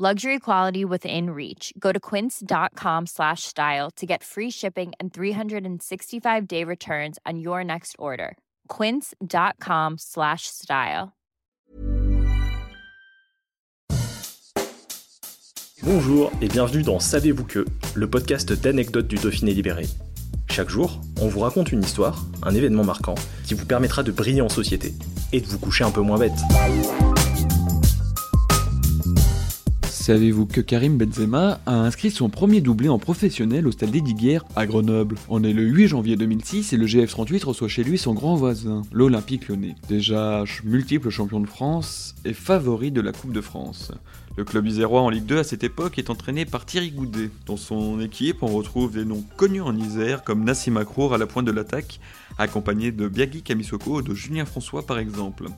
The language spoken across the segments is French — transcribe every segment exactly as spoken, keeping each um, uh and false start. Luxury quality within reach. Go to quince.com slash style to get free shipping and three sixty-five day returns on your next order. Quince.com slash style. Bonjour et bienvenue dans Savez-vous que, le podcast d'anecdotes du Dauphiné libéré. Chaque jour, on vous raconte une histoire, un événement marquant, qui vous permettra de briller en société et de vous coucher un peu moins bête. Savez-vous que Karim Benzema a inscrit son premier doublé en professionnel au stade Lesdiguières à Grenoble? On est le huit janvier deux mille six et le G F trente-huit reçoit chez lui son grand voisin, l'Olympique Lyonnais. Déjà multiple champion de France et favori de la Coupe de France. Le club isérois en Ligue deux à cette époque est entraîné par Thierry Goudet. Dans son équipe, on retrouve des noms connus en Isère comme Nassim Akrour à la pointe de l'attaque, accompagné de Biagi, Kamisoko ou de Julien François par exemple.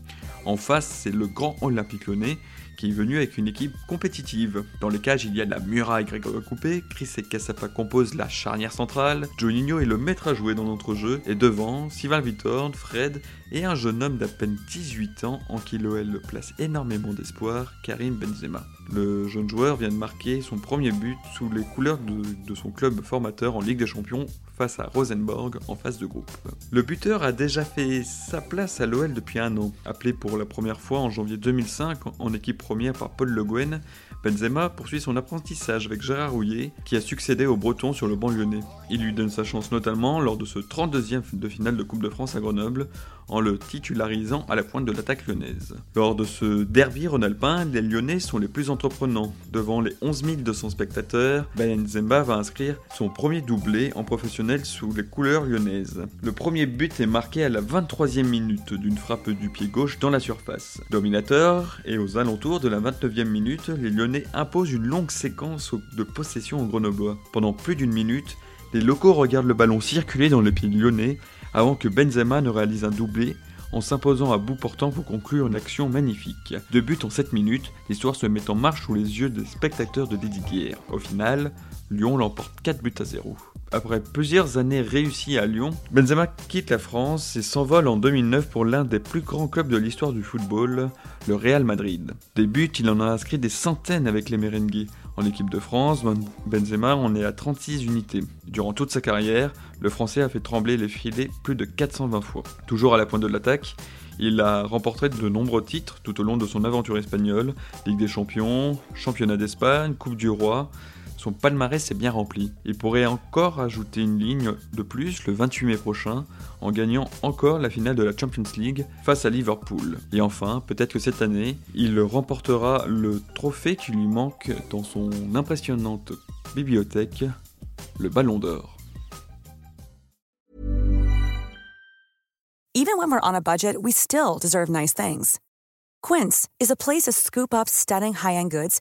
En face, c'est le grand Olympique Lyonnais, qui est venu avec une équipe compétitive. Dans les cages, il y a la muraille Grégory Coupé, Cris et Caçapa composent la charnière centrale, Juninho est le maître à jouer dans notre jeu, et devant, Sylvain Vitorne, Fred et un jeune homme d'à peine dix-huit ans en qui l'O L place énormément d'espoir, Karim Benzema. Le jeune joueur vient de marquer son premier but sous les couleurs de, de son club formateur en Ligue des Champions face à Rosenborg en phase de groupe. Le buteur a déjà fait sa place à l'O L depuis un an. Appelé pour la première fois en janvier deux mille cinq en équipe première par Paul Le Guen, Benzema poursuit son apprentissage avec Gérard Houllier qui a succédé au Breton sur le banc lyonnais. Il lui donne sa chance notamment lors de ce trente-deuxième de finale de Coupe de France à Grenoble en le titularisant à la pointe de l'attaque lyonnaise. Lors de ce derby rhône-alpin, les Lyonnais sont les plus entreprenants. Devant les onze mille deux cents spectateurs, Benzema va inscrire son premier doublé en professionnel sous les couleurs lyonnaises. Le premier but est marqué à la vingt-troisième minute d'une frappe du pied gauche dans la surface. Dominateur, et aux alentours de la vingt-neuvième minute, les Lyonnais imposent une longue séquence de possession aux Grenoblois. Pendant plus d'une minute, les locaux regardent le ballon circuler dans les pieds lyonnais avant que Benzema ne réalise un doublé en s'imposant à bout portant pour conclure une action magnifique. Deux buts en sept minutes, l'histoire se met en marche sous les yeux des spectateurs de Lesdiguières. Au final, Lyon l'emporte quatre buts à zéro. Après plusieurs années réussies à Lyon, Benzema quitte la France et s'envole en deux mille neuf pour l'un des plus grands clubs de l'histoire du football, le Real Madrid. Des buts, il en a inscrit des centaines avec les merengues. En équipe de France, Benzema en est à trente-six unités. Durant toute sa carrière, le Français a fait trembler les filets plus de quatre cent vingt fois. Toujours à la pointe de l'attaque, il a remporté de nombreux titres tout au long de son aventure espagnole, Ligue des Champions, Championnat d'Espagne, Coupe du Roi. Son palmarès est bien rempli. Il pourrait encore ajouter une ligne de plus le vingt-huit mai prochain en gagnant encore la finale de la Champions League face à Liverpool. Et enfin, peut-être que cette année, il remportera le trophée qui lui manque dans son impressionnante bibliothèque, le Ballon d'Or. Even when we're on a budget, we still deserve nice things. Quince is a place to scoop up stunning high-end goods